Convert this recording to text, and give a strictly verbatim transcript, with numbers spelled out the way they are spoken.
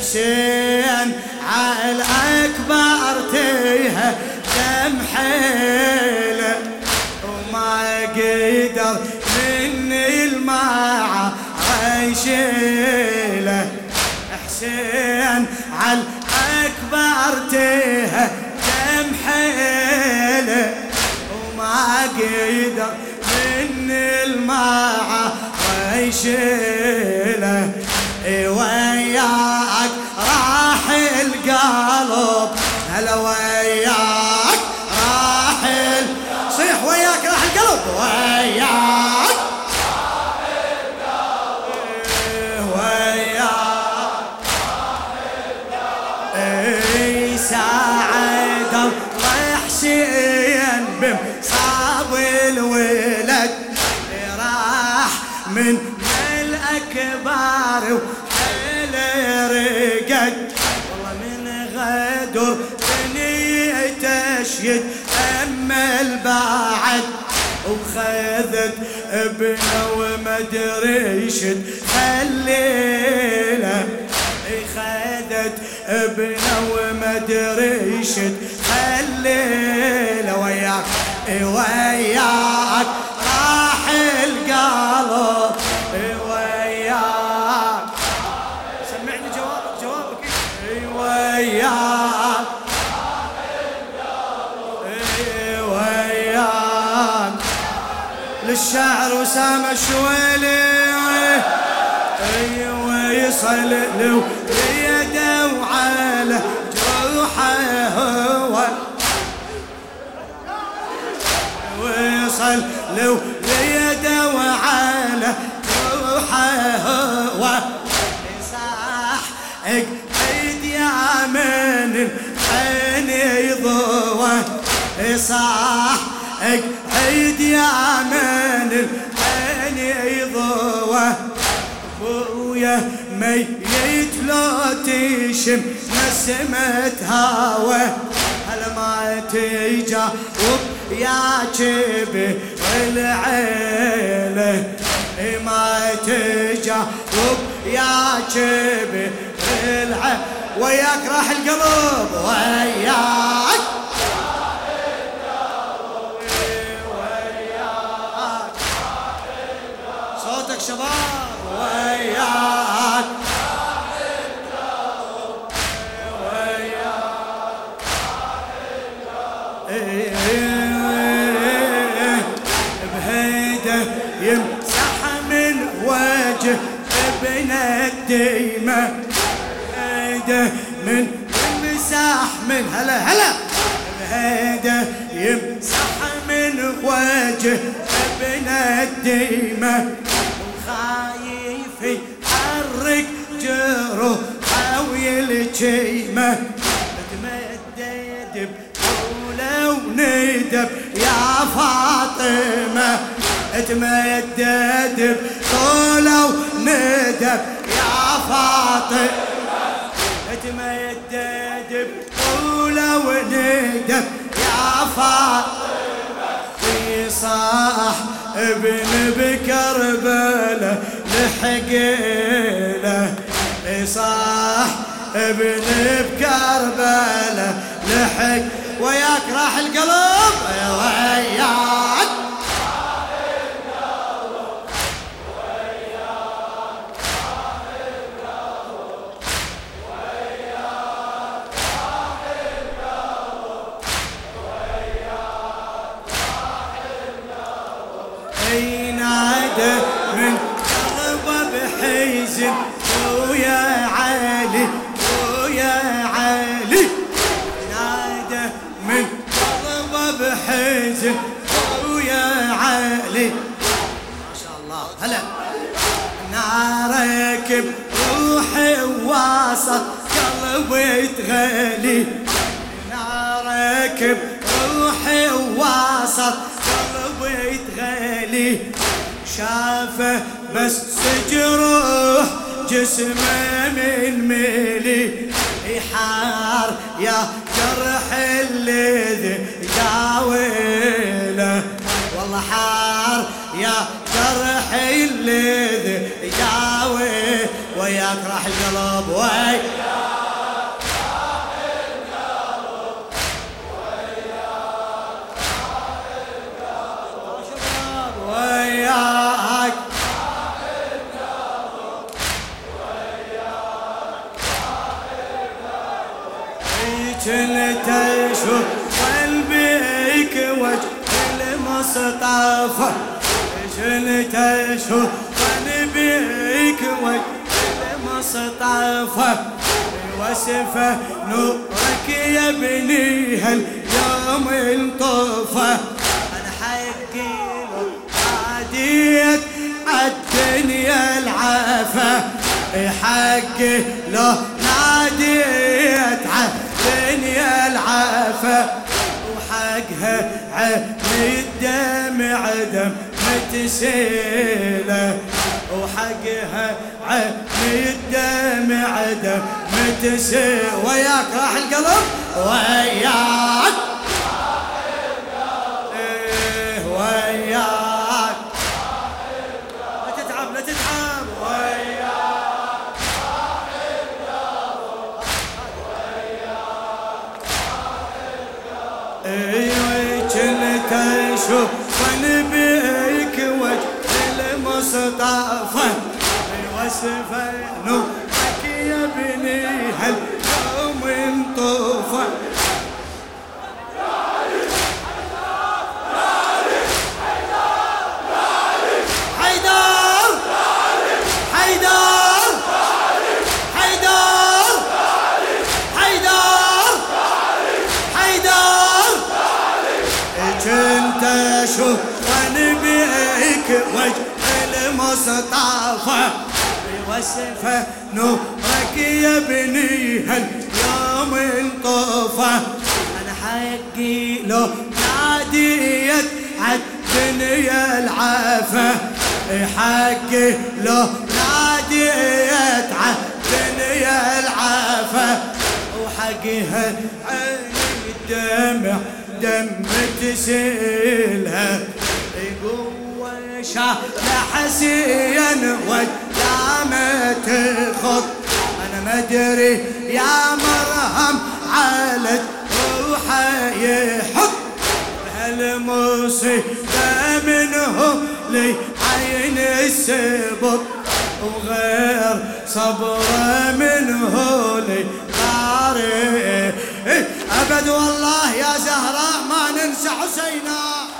حسين عال أكبر تيها دم حيله وما قدر مني الماعة يشيله حسين عال أكبر تيها دم حيله وما قدر مني الماعة يشيله وياك راح القلب هلا وياك راح صيح وياك راح القلب وياك راح القلب وياك راح القلب ساعد الله حسين بمصاب الولد راح من الأكبار رقد والله من غدر بنيته شيد أمل بعد وخذت ابنه ومدري شد هالليلة خذت ابنه ومدري شد هالليلة وياك وياك راح القلب وياك وياك للشاعر وسام الشويلي ويصل له بيده وعلى جروحه هو ويصل له بيده وعلى جروحه هو صاح من عيني ضوى صاح عيد يا من عيني ضوى ابويا ميت لو تشم نسمة هوا هلا ما تجاوب يا جبل العيله ما تجاوب يا جبل العيله وياك راح القلب وياك راح القلب وياك راح القلب صوتك شباب وياك راح القلب وياك راح القلب بهيده يمسح من وجه ابن الديمة من يمسح من هلا هلا هذا يمسح من وجه ابن الديمة خايف يحرك جروح او يلجيمة تمدد بقوله وندب يا فاطمة تمدد بقوله وندب يا فاطمة تمدد بقوله وندب يا فاطمة صاح ابن بكربلة لحقيله صاح ابن بكربلة لحق وياك راح القلب وياك ويا علي ويا علي نادى من قلبه بحزن ويا علي ما شاء الله هلا ناركب روحي ووسط قلبي تغلي ناركب روحي ووسط قلبي تغلي شافه بس جروح جسمه من ميلي حار يا جرح الذي داويله والله حار يا جرح الذي داويله وياك راح القلب وياك راح القلب وياك وياك راح القلب وياك راح القلب فيك التشوف قلبك وجه المصطفى فيك التشوف بيك وجه المصطفى وصفه نورك يا ابني هاليوم انطفى انا حقيله عاديت عالدنيا العافى حقي له عاديت عالدنيا العافى وحقها عمي الدمع دم متسيله وحقها عمي الدمع دم متسيل وياك راح القلب وياك وياك وياك لا تتعب لا تتعب وياك راح القلب وياك راح القلب ايوه كنت اشوف قلبك وجه المصطفى وصفه نورك يا ابني هاليوم انطفى مصطفى وصفه نورك يا ابني هاليوم انطفى انا حقي له ناديت عالدنيا العافى حقي له ناديت عالدنيا العافى وحقها عيني الدمع دمت سيلها لحسين ودامت الخط أنا ما أدري يا مرهم عالت روحي يحط بهالمصيبة منهم لي عين السبط وغير صبره منه لي طارق أبد والله يا زهراء ما ننسى حسينا.